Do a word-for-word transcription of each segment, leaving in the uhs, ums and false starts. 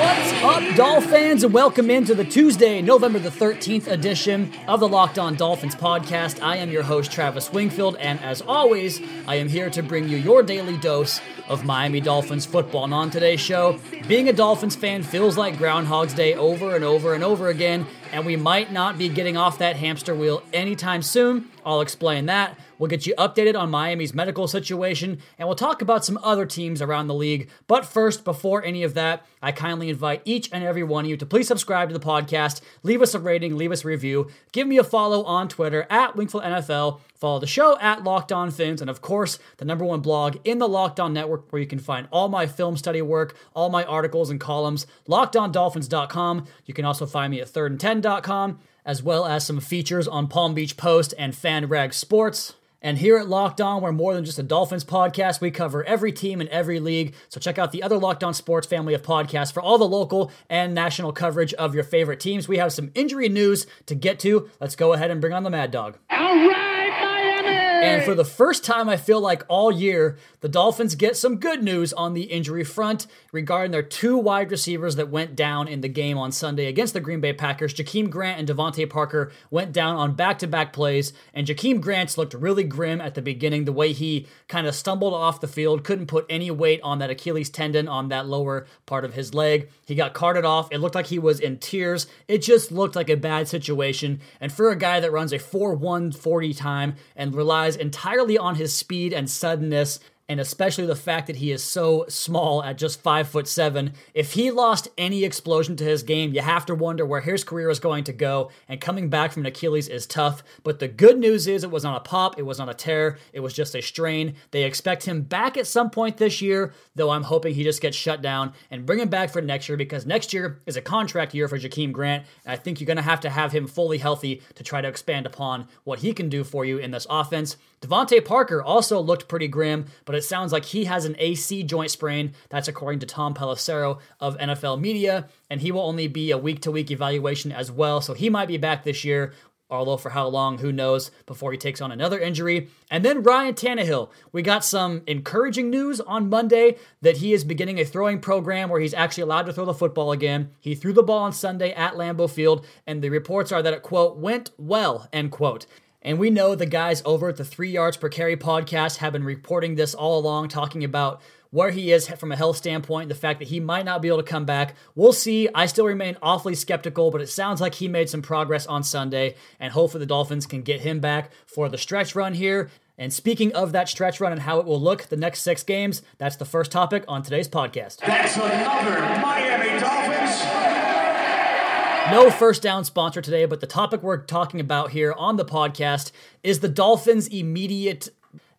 What's up, Dolphins? And welcome into the Tuesday, November the thirteenth edition of the Locked On Dolphins podcast. I am your host, Travis Wingfield, and as always, I am here to bring you your daily dose of Miami Dolphins football. And on today's show, being a Dolphins fan feels like Groundhog's Day over and over and over again, and we might not be getting off that hamster wheel anytime soon. I'll explain that. We'll get you updated on Miami's medical situation, and we'll talk about some other teams around the league. But first, before any of that, I kindly invite each and every one of you to please subscribe to the podcast, leave us a rating, leave us a review, give me a follow on Twitter, at Wingfield N F L, follow the show at Locked On Fins, and of course, the number one blog in the Locked On Network, where you can find all my film study work, all my articles and columns, Locked On Dolphins dot com. You can also find me at third and ten dot com, as well as some features on Palm Beach Post and FanRag Sports. And here at Locked On, we're more than just a Dolphins podcast. We cover every team in every league. So check out the other Locked On Sports family of podcasts for all the local and national coverage of your favorite teams. We have some injury news to get to. Let's go ahead and bring on the Mad Dog. All right, Miami! And for the first time, I feel like all year, the Dolphins get some good news on the injury front regarding their two wide receivers that went down in the game on Sunday against the Green Bay Packers. Jakeem Grant and Devontae Parker went down on back-to-back plays, and Jakeem Grant looked really grim at the beginning, the way he kind of stumbled off the field, couldn't put any weight on that Achilles tendon on that lower part of his leg. He got carted off. It looked like he was in tears. It just looked like a bad situation, and for a guy that runs a four one forty time and relies entirely on his speed and suddenness, and especially the fact that he is so small at just five foot seven. If he lost any explosion to his game, you have to wonder where his career is going to go, and coming back from an Achilles is tough. But the good news is it was not a pop, it was not a tear, it was just a strain. They expect him back at some point this year, though I'm hoping he just gets shut down and bring him back for next year, because next year is a contract year for Jakeem Grant, and I think you're going to have to have him fully healthy to try to expand upon what he can do for you in this offense. Devontae Parker also looked pretty grim, but it sounds like he has an A C joint sprain. That's according to Tom Pelissero of N F L Media, and he will only be a week-to-week evaluation as well, so he might be back this year, although for how long, who knows, before he takes on another injury. And then Ryan Tannehill. We got some encouraging news on Monday that he is beginning a throwing program where he's actually allowed to throw the football again. He threw the ball on Sunday at Lambeau Field, and the reports are that it, quote, went well, end quote. And we know the guys over at the Three Yards Per Carry podcast have been reporting this all along, talking about where he is from a health standpoint, the fact that he might not be able to come back. We'll see. I still remain awfully skeptical, but it sounds like he made some progress on Sunday, and hopefully the Dolphins can get him back for the stretch run here. And speaking of that stretch run and how it will look the next six games, that's the first topic on today's podcast. That's another Miami Dolphins. No first down sponsor today, but the topic we're talking about here on the podcast is the Dolphins' immediate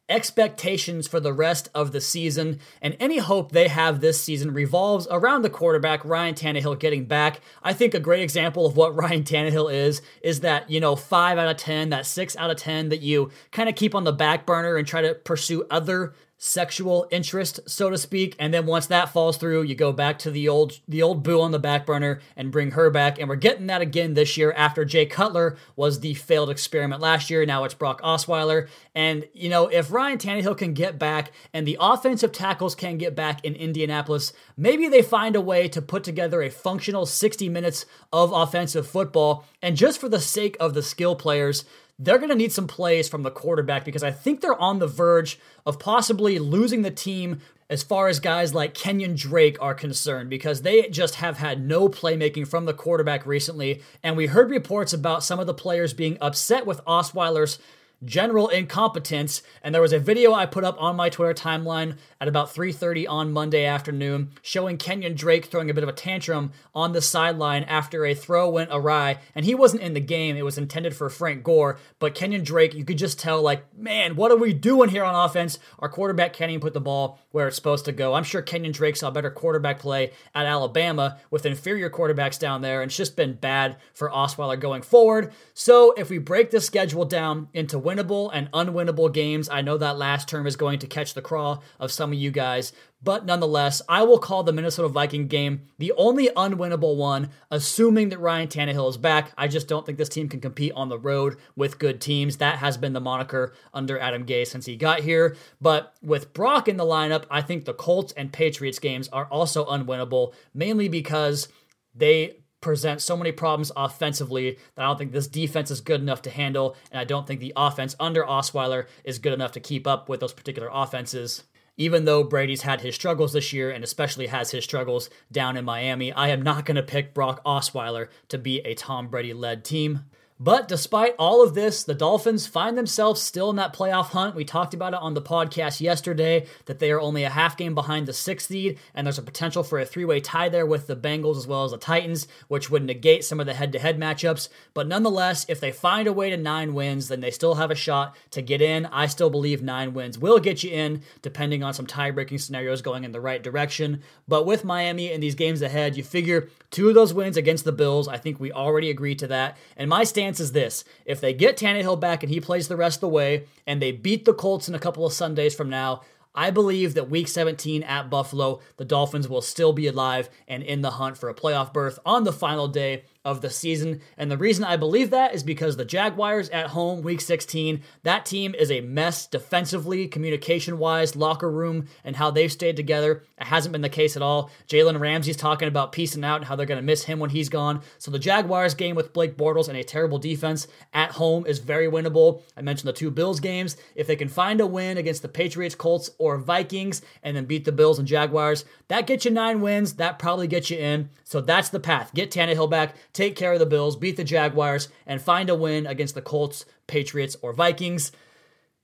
expectations for the rest of the season, and any hope they have this season revolves around the quarterback, Ryan Tannehill, getting back. I think a great example of what Ryan Tannehill is, is that, you know, five out of ten, that six out of ten that you kind of keep on the back burner and try to pursue other sexual interest, so to speak, and then once that falls through, you go back to the old the old boo on the back burner and bring her back, and we're getting that again this year after Jay Cutler was the failed experiment last year. Now it's Brock Osweiler, and, you know, if Ryan Tannehill can get back and the offensive tackles can get back in Indianapolis, maybe they find a way to put together a functional sixty minutes of offensive football, and just for the sake of the skill players, they're going to need some plays from the quarterback, because I think they're on the verge of possibly losing the team as far as guys like Kenyon Drake are concerned, because they just have had no playmaking from the quarterback recently. And we heard reports about some of the players being upset with Osweiler's general incompetence, and there was a video I put up on my Twitter timeline at about three thirty on Monday afternoon showing Kenyon Drake throwing a bit of a tantrum on the sideline after a throw went awry, and he wasn't in the game. It was intended for Frank Gore, but Kenyon Drake, you could just tell, like, man, what are we doing here on offense? Our quarterback can't even put the ball where it's supposed to go. I'm sure Kenyon Drake saw better quarterback play at Alabama with inferior quarterbacks down there, and it's just been bad for Osweiler going forward. So if we break the schedule down into winnable and unwinnable games. I know that last term is going to catch the craw of some of you guys, but nonetheless, I will call the Minnesota Viking game the only unwinnable one, assuming that Ryan Tannehill is back. I just don't think this team can compete on the road with good teams. That has been the moniker under Adam Gase since he got here, but with Brock in the lineup, I think the Colts and Patriots games are also unwinnable, mainly because they present so many problems offensively that I don't think this defense is good enough to handle, and I don't think the offense under Osweiler is good enough to keep up with those particular offenses. Even though Brady's had his struggles this year, and especially has his struggles down in Miami, I am not going to pick Brock Osweiler to be a Tom Brady-led team. But despite all of this, the Dolphins find themselves still in that playoff hunt. We talked about it on the podcast yesterday, that they are only a half game behind the sixth seed, and there's a potential for a three-way tie there with the Bengals as well as the Titans, which would negate some of the head-to-head matchups. But nonetheless, if they find a way to nine wins, then they still have a shot to get in. I still believe nine wins will get you in, depending on some tie-breaking scenarios going in the right direction. But with Miami and these games ahead, you figure two of those wins against the Bills. I think we already agreed to that. And my stance is this: if they get Tannehill back and he plays the rest of the way, and they beat the Colts in a couple of Sundays from now, I believe that week seventeen at Buffalo, the Dolphins will still be alive and in the hunt for a playoff berth on the final day of the season. And the reason I believe that is because the Jaguars at home, week sixteen, that team is a mess defensively, communication-wise, locker room, and how they've stayed together. It hasn't been the case at all. Jalen Ramsey's talking about peacing out and how they're going to miss him when he's gone. So the Jaguars game with Blake Bortles and a terrible defense at home is very winnable. I mentioned the two Bills games. If they can find a win against the Patriots, Colts, or Vikings, and then beat the Bills and Jaguars, that gets you nine wins. That probably gets you in. So that's the path. Get Tannehill back, take care of the Bills, beat the Jaguars, and find a win against the Colts, Patriots, or Vikings.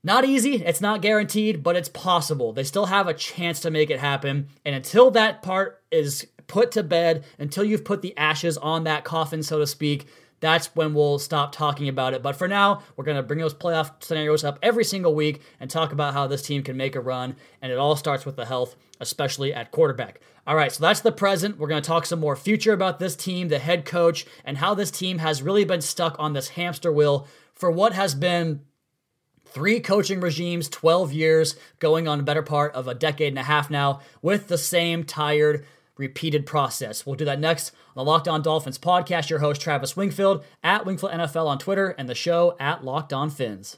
Not easy, it's not guaranteed, but it's possible. They still have a chance to make it happen, and until that part is put to bed, until you've put the ashes on that coffin, so to speak, that's when we'll stop talking about it. But for now, we're going to bring those playoff scenarios up every single week and talk about how this team can make a run. And it all starts with the health, especially at quarterback. All right, so that's the present. We're going to talk some more future about this team, the head coach, and how this team has really been stuck on this hamster wheel for what has been three coaching regimes, twelve years, going on a better part of a decade and a half now with the same tired, repeated process. We'll do that next on the Locked On Dolphins podcast. Your host, Travis Wingfield, at Wingfield N F L on Twitter, and the show at Locked On Fins.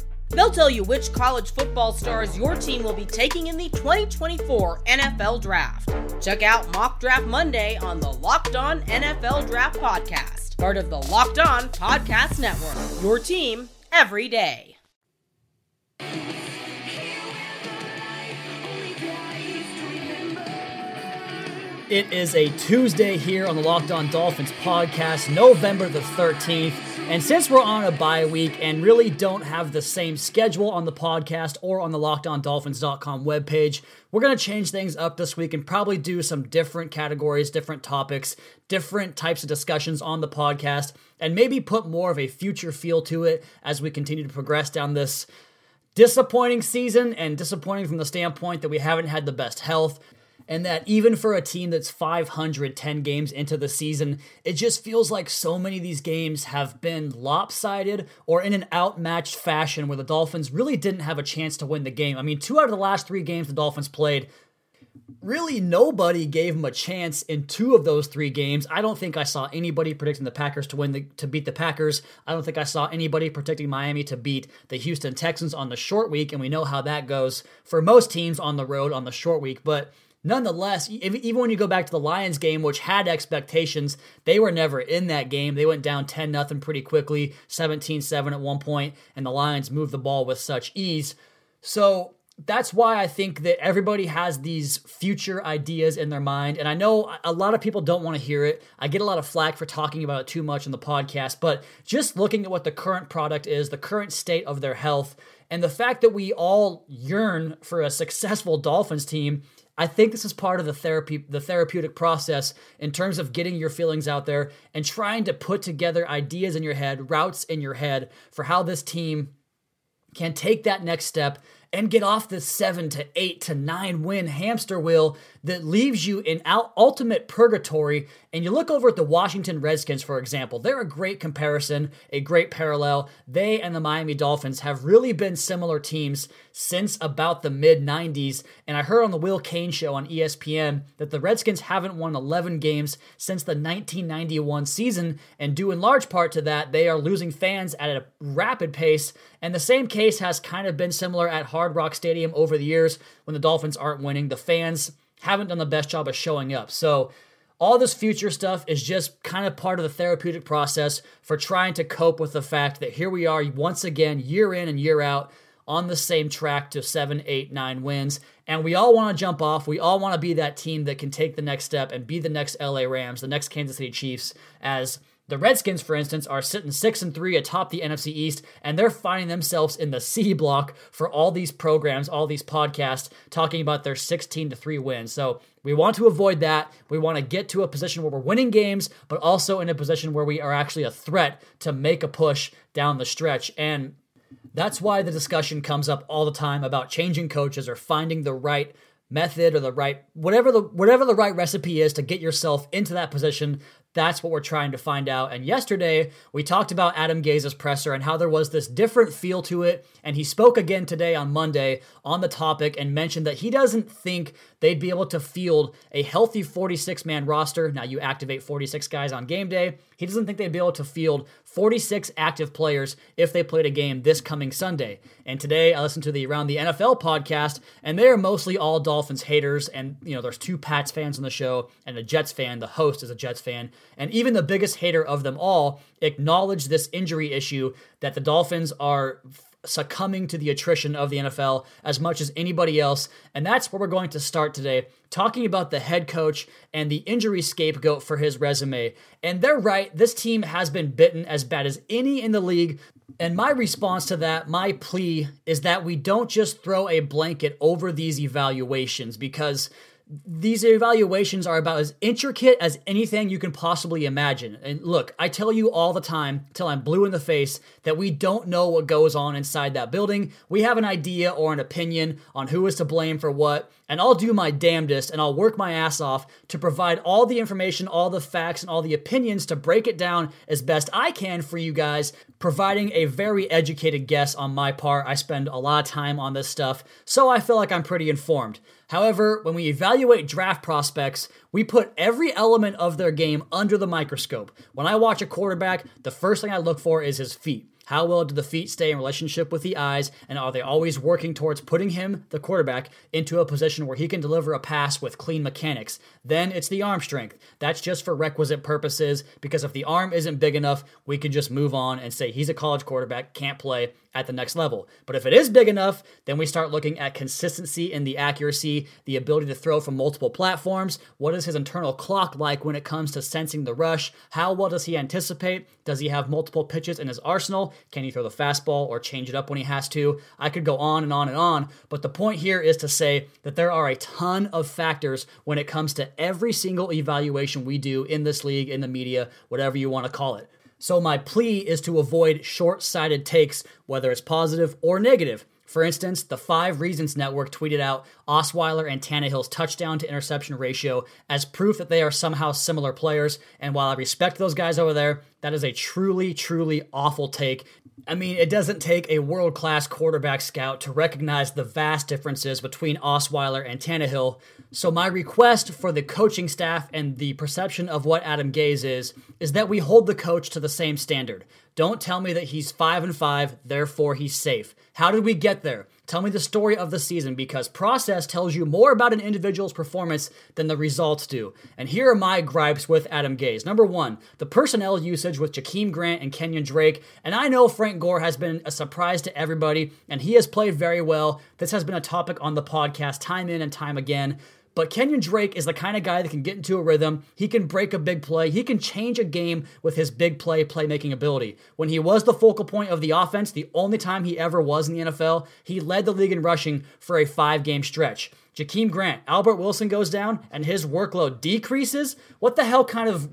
They'll tell you which college football stars your team will be taking in the twenty twenty-four N F L Draft. Check out Mock Draft Monday on the Locked On N F L Draft Podcast, part of the Locked On Podcast Network, your team every day. It is a Tuesday here on the Locked On Dolphins podcast, November the thirteenth. And since we're on a bye week and really don't have the same schedule on the podcast or on the Locked On Dolphins dot com webpage, we're going to change things up this week and probably do some different categories, different topics, different types of discussions on the podcast, and maybe put more of a future feel to it as we continue to progress down this Disappointing season, and disappointing from the standpoint that we haven't had the best health, and that even for a team that's five hundred ten games into the season, it just feels like so many of these games have been lopsided or in an outmatched fashion where the Dolphins really didn't have a chance to win the game. I mean, two out of the last three games the Dolphins played, really nobody gave them a chance in two of those three games. I don't think I saw anybody predicting the Packers to win the, to beat the Packers. I don't think I saw anybody predicting Miami to beat the Houston Texans on the short week, and we know how that goes for most teams on the road on the short week. But nonetheless, even when you go back to the Lions game, which had expectations, they were never in that game. They went down ten nothing pretty quickly, seventeen seven at one point, and the Lions moved the ball with such ease. So that's why I think that everybody has these future ideas in their mind. And I know a lot of people don't want to hear it. I get a lot of flack for talking about it too much in the podcast, but just looking at what the current product is, the current state of their health, and the fact that we all yearn for a successful Dolphins team, I think this is part of the therapy, the therapeutic process in terms of getting your feelings out there and trying to put together ideas in your head, routes in your head for how this team can take that next step and get off this seven to eight to nine win hamster wheel that leaves you in ultimate purgatory. And you look over at the Washington Redskins, for example, they're a great comparison, a great parallel. They and the Miami Dolphins have really been similar teams since about the mid nineties. And I heard on the Will Cain show on E S P N that the Redskins haven't won eleven games since the nineteen ninety-one season. And due in large part to that, they are losing fans at a rapid pace. And the same case has kind of been similar at Hard Rock Stadium over the years. When the Dolphins aren't winning, the fans haven't done the best job of showing up. So all this future stuff is just kind of part of the therapeutic process for trying to cope with the fact that here we are once again, year in and year out, on the same track to seven, eight, nine wins. And we all want to jump off. We all want to be that team that can take the next step and be the next L A Rams, the next Kansas City Chiefs, as the Redskins, for instance, are sitting six and three atop the N F C East, and they're finding themselves in the C block for all these programs, all these podcasts talking about their sixteen to three win. So we want to avoid that. We want to get to a position where we're winning games, but also in a position where we are actually a threat to make a push down the stretch. And that's why the discussion comes up all the time about changing coaches or finding the right method or the right, whatever the whatever the right recipe is to get yourself into that position. That's what we're trying to find out. And yesterday we talked about Adam Gase's presser and how there was this different feel to it. And he spoke again today on Monday on the topic and mentioned that he doesn't think they'd be able to field a healthy forty-six man roster. Now you activate forty-six guys on game day. He doesn't think they'd be able to field forty-six active players if they played a game this coming Sunday. And today I listened to the Around the N F L podcast, and they are mostly all Dolphins haters. And you know, there's two Pats fans on the show and a Jets fan. The host is a Jets fan. And even the biggest hater of them all acknowledged this injury issue, that the Dolphins are succumbing to the attrition of the N F L as much as anybody else. And that's where we're going to start today, talking about the head coach and the injury scapegoat for his resume. And they're right. This team has been bitten as bad as any in the league. And my response to that, my plea, is that we don't just throw a blanket over these evaluations, because these evaluations are about as intricate as anything you can possibly imagine. And look, I tell you all the time till I'm blue in the face that we don't know what goes on inside that building. We have an idea or an opinion on who is to blame for what, and I'll do my damnedest and I'll work my ass off to provide all the information, all the facts, and all the opinions to break it down as best I can for you guys, providing a very educated guess on my part. I spend a lot of time on this stuff, so I feel like I'm pretty informed. However, when we evaluate draft prospects, we put every element of their game under the microscope. When I watch a quarterback, the first thing I look for is his feet. How well do the feet stay in relationship with the eyes, and are they always working towards putting him, the quarterback, into a position where he can deliver a pass with clean mechanics? Then it's the arm strength. That's just for requisite purposes, because if the arm isn't big enough, we can just move on and say he's a college quarterback, can't play at the next level. But if it is big enough, then we start looking at consistency in the accuracy, the ability to throw from multiple platforms. What is his internal clock like when it comes to sensing the rush? How well does he anticipate? Does he have multiple pitches in his arsenal? Can he throw the fastball or change it up when he has to? I could go on and on and on, but the point here is to say that there are a ton of factors when it comes to every single evaluation we do in this league, in the media, whatever you want to call it. So my plea is to avoid short-sighted takes, whether it's positive or negative. For instance, the Five Reasons Network tweeted out Osweiler and Tannehill's touchdown to interception ratio as proof that they are somehow similar players. And while I respect those guys over there, that is a truly, truly awful take. I mean, it doesn't take a world-class quarterback scout to recognize the vast differences between Osweiler and Tannehill. So my request for the coaching staff and the perception of what Adam Gase is, is that we hold the coach to the same standard. Don't tell me that he's five and five, therefore he's safe. How did we get there? Tell me the story of the season, because process tells you more about an individual's performance than the results do. And here are my gripes with Adam Gase. Number one, the personnel usage with Jakeem Grant and Kenyon Drake. And I know Frank Gore has been a surprise to everybody, and he has played very well. This has been a topic on the podcast time in and time again. But Kenyon Drake is the kind of guy that can get into a rhythm. He can break a big play. He can change a game with his big play playmaking ability. When he was the focal point of the offense, the only time he ever was in the N F L, he led the league in rushing for a five-game stretch. Jakeem Grant, Albert Wilson goes down, and his workload decreases? What the hell kind of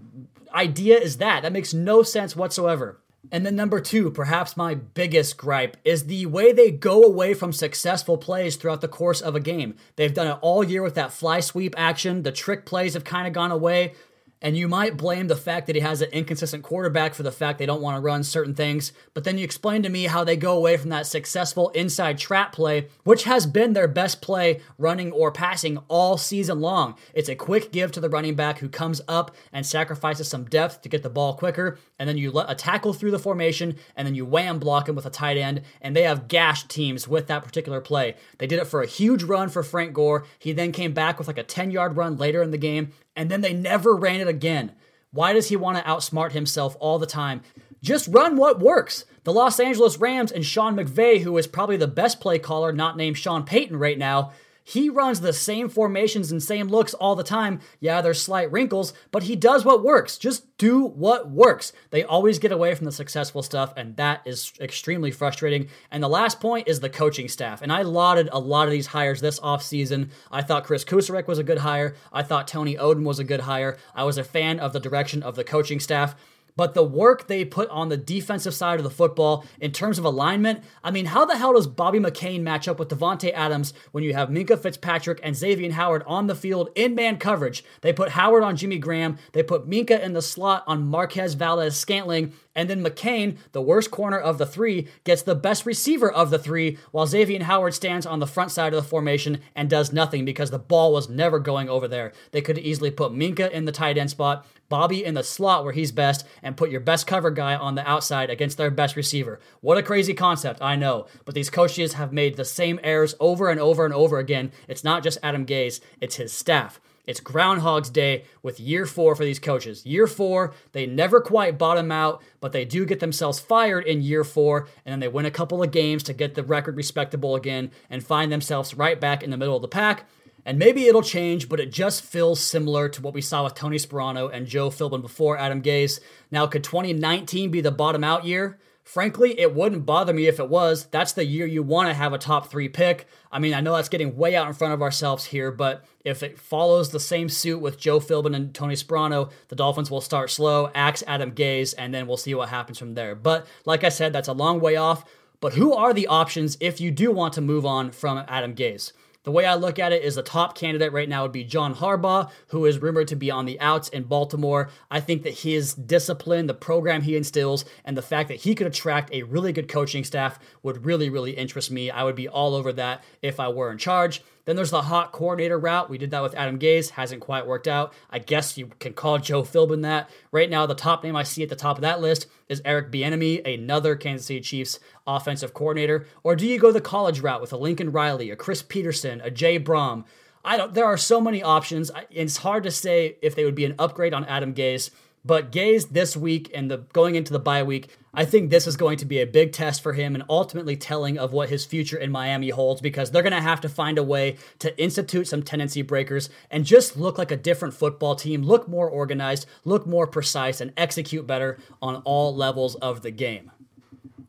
idea is that? That makes no sense whatsoever. And then number two, perhaps my biggest gripe, is the way they go away from successful plays throughout the course of a game. They've done it all year with that fly sweep action. The trick plays have kind of gone away. And you might blame the fact that he has an inconsistent quarterback for the fact they don't want to run certain things. But then you explain to me how they go away from that successful inside trap play, which has been their best play running or passing all season long. It's a quick give to the running back who comes up and sacrifices some depth to get the ball quicker. And then you let a tackle through the formation, and then you wham block him with a tight end. And they have gashed teams with that particular play. They did it for a huge run for Frank Gore. He then came back with like a ten-yard run later in the game. And then they never ran it again. Why does he want to outsmart himself all the time? Just run what works. The Los Angeles Rams and Sean McVay, who is probably the best play caller not named Sean Payton right now, he runs the same formations and same looks all the time. Yeah, there's slight wrinkles, but he does what works. Just do what works. They always get away from the successful stuff, and that is extremely frustrating. And the last point is the coaching staff. And I lauded a lot of these hires this offseason. I thought Chris Kusarek was a good hire. I thought Tony Oden was a good hire. I was a fan of the direction of the coaching staff. But the work they put on the defensive side of the football in terms of alignment, I mean, how the hell does Bobby McCain match up with Devontae Adams when you have Minka Fitzpatrick and Xavier Howard on the field in man coverage? They put Howard on Jimmy Graham. They put Minka in the slot on Marquez Valdez-Scantling. And then McCain, the worst corner of the three, gets the best receiver of the three, while Xavier Howard stands on the front side of the formation and does nothing because the ball was never going over there. They could easily put Minka in the tight end spot, Bobby in the slot where he's best, and put your best cover guy on the outside against their best receiver. What a crazy concept, I know. But these coaches have made the same errors over and over and over again. It's not just Adam Gase, it's his staff. It's Groundhog's Day with year four for these coaches. Year four, they never quite bottom out, but they do get themselves fired in year four, and then they win a couple of games to get the record respectable again and find themselves right back in the middle of the pack. And maybe it'll change, but it just feels similar to what we saw with Tony Sparano and Joe Philbin before Adam Gase. Now, could twenty nineteen be the bottom out year? Frankly, it wouldn't bother me if it was. That's the year you want to have a top three pick. I mean, I know that's getting way out in front of ourselves here, but if it follows the same suit with Joe Philbin and Tony Sparano, the Dolphins will start slow, axe Adam Gase, and then we'll see what happens from there. But like I said, that's a long way off. But who are the options if you do want to move on from Adam Gase? The way I look at it is the top candidate right now would be John Harbaugh, who is rumored to be on the outs in Baltimore. I think that his discipline, the program he instills, and the fact that he could attract a really good coaching staff would really, really interest me. I would be all over that if I were in charge. Then there's the hot coordinator route. We did that with Adam Gase. Hasn't quite worked out. I guess you can call Joe Philbin that. Right now, the top name I see at the top of that list is Eric Bieniemy, another Kansas City Chiefs offensive coordinator. Or do you go the college route with a Lincoln Riley, a Chris Peterson, a Jay Brom? I don't. There are so many options. It's hard to say if they would be an upgrade on Adam Gase. But Gase this week and the going into the bye week, I think this is going to be a big test for him and ultimately telling of what his future in Miami holds, because they're going to have to find a way to institute some tendency breakers and just look like a different football team, look more organized, look more precise, and execute better on all levels of the game.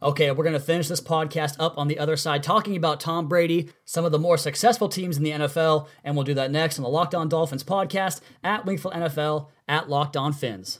Okay, we're going to finish this podcast up on the other side talking about Tom Brady, some of the more successful teams in the N F L, and we'll do that next on the Locked On Dolphins podcast at Wingfield N F L at Locked On Fins.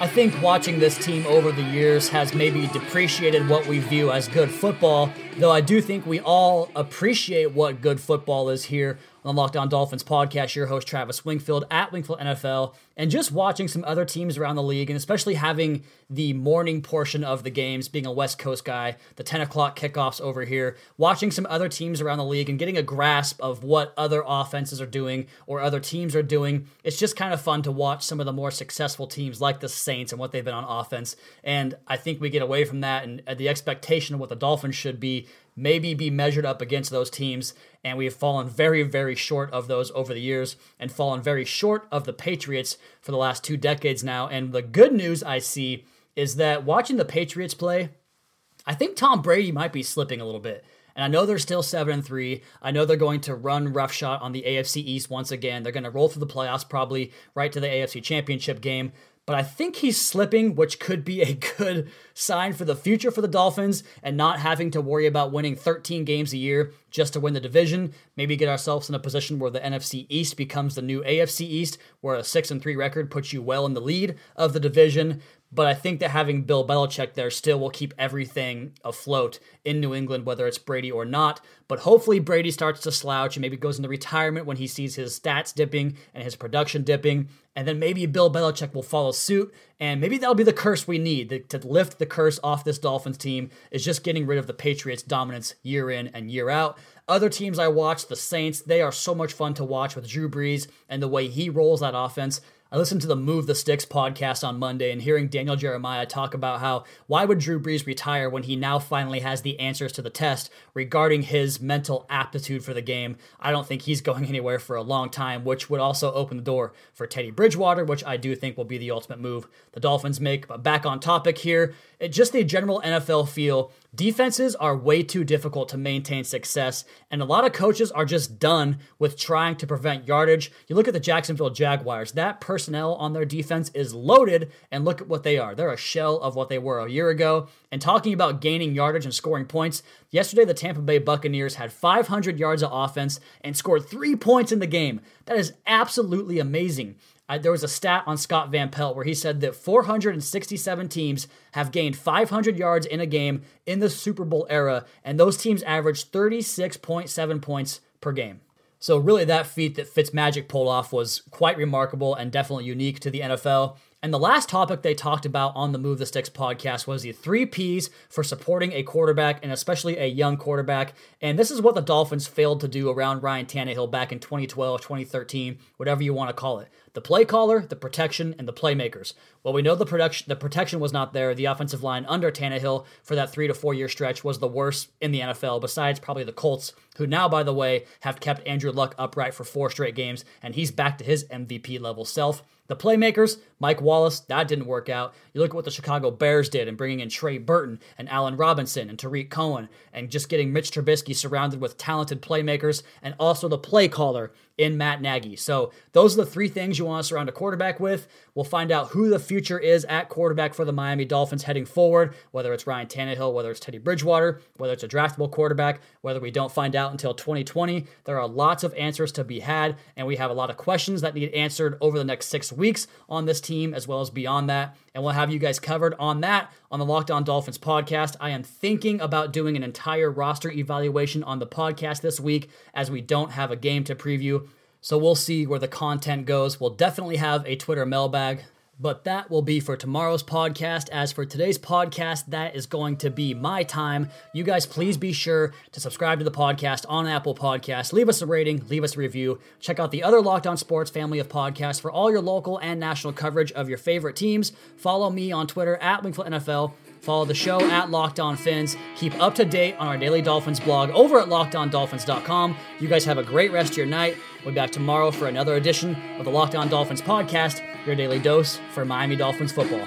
I think watching this team over the years has maybe depreciated what we view as good football, though I do think we all appreciate what good football is here on the Locked On Dolphins podcast. Your host, Travis Wingfield, at Wingfield N F L, and just watching some other teams around the league, and especially having the morning portion of the games, being a West Coast guy, the ten o'clock kickoffs over here, watching some other teams around the league and getting a grasp of what other offenses are doing or other teams are doing. It's just kind of fun to watch some of the more successful teams like the Saints and what they've been on offense. And I think we get away from that, and the expectation of what the Dolphins should be maybe be measured up against those teams, and we have fallen very, very short of those over the years, and fallen very short of the Patriots for the last two decades now. And the good news I see is that watching the Patriots play, I think Tom Brady might be slipping a little bit. And I know they're still seven and three. I know they're going to run roughshod on the A F C East once again. They're going to roll through the playoffs probably right to the A F C Championship game. But I think he's slipping, which could be a good sign for the future for the Dolphins and not having to worry about winning thirteen games a year just to win the division. Maybe get ourselves in a position where the N F C East becomes the new A F C East, where a six and three record puts you well in the lead of the division. But I think that having Bill Belichick there still will keep everything afloat in New England, whether it's Brady or not. But hopefully Brady starts to slouch and maybe goes into retirement when he sees his stats dipping and his production dipping. And then maybe Bill Belichick will follow suit. And maybe that'll be the curse we need to lift the curse off this Dolphins team, is just getting rid of the Patriots' dominance year in and year out. Other teams I watch, the Saints, they are so much fun to watch with Drew Brees and the way he rolls that offense. I listened to the Move the Sticks podcast on Monday and hearing Daniel Jeremiah talk about how why would Drew Brees retire when he now finally has the answers to the test regarding his mental aptitude for the game. I don't think he's going anywhere for a long time, which would also open the door for Teddy Bridgewater, which I do think will be the ultimate move the Dolphins make. But back on topic here, it, just the general N F L feel. Defenses are way too difficult to maintain success, and a lot of coaches are just done with trying to prevent yardage. You look at the Jacksonville Jaguars, that personnel on their defense is loaded, and look at what they are. They're a shell of what they were a year ago. And talking about gaining yardage and scoring points, yesterday the Tampa Bay Buccaneers had five hundred yards of offense and scored three points in the game. That is absolutely amazing. I, there was a stat on Scott Van Pelt where he said that four hundred sixty-seven teams have gained five hundred yards in a game in the Super Bowl era, and those teams averaged thirty-six point seven points per game. So really that feat that Fitzmagic pulled off was quite remarkable and definitely unique to the N F L. And the last topic they talked about on the Move the Sticks podcast was the three Ps for supporting a quarterback, and especially a young quarterback. And this is what the Dolphins failed to do around Ryan Tannehill back in twenty twelve, twenty thirteen, whatever you want to call it. The play caller, the protection, and the playmakers. Well, we know the production, the protection was not there. The offensive line under Tannehill for that three to four year stretch was the worst in the N F L, besides probably the Colts, who now, by the way, have kept Andrew Luck upright for four straight games, and he's back to his M V P level self. The playmakers, Mike Wallace, that didn't work out. You look at what the Chicago Bears did in bringing in Trey Burton and Allen Robinson and Tariq Cohen, and just getting Mitch Trubisky surrounded with talented playmakers, and also the play caller in Matt Nagy. So those are the three things you want to surround a quarterback with. We'll find out who the future is at quarterback for the Miami Dolphins heading forward, whether it's Ryan Tannehill, whether it's Teddy Bridgewater, whether it's a draftable quarterback, whether we don't find out until twenty twenty. There are lots of answers to be had, and we have a lot of questions that need answered over the next six weeks on this team team as well as beyond that. And we'll have you guys covered on that on the Locked On Dolphins podcast. I am thinking about doing an entire roster evaluation on the podcast this week as we don't have a game to preview. So we'll see where the content goes. We'll definitely have a Twitter mailbag. But that will be for tomorrow's podcast. As for today's podcast, that is going to be my time. You guys, please be sure to subscribe to the podcast on Apple Podcasts. Leave us a rating. Leave us a review. Check out the other Locked On Sports family of podcasts for all your local and national coverage of your favorite teams. Follow me on Twitter at Wingfield N F L. Follow the show at Locked On Fins. Keep up to date on our Daily Dolphins blog over at Locked On Dolphins dot com. You guys have a great rest of your night. We'll be back tomorrow for another edition of the Locked On Dolphins podcast, your daily dose for Miami Dolphins football.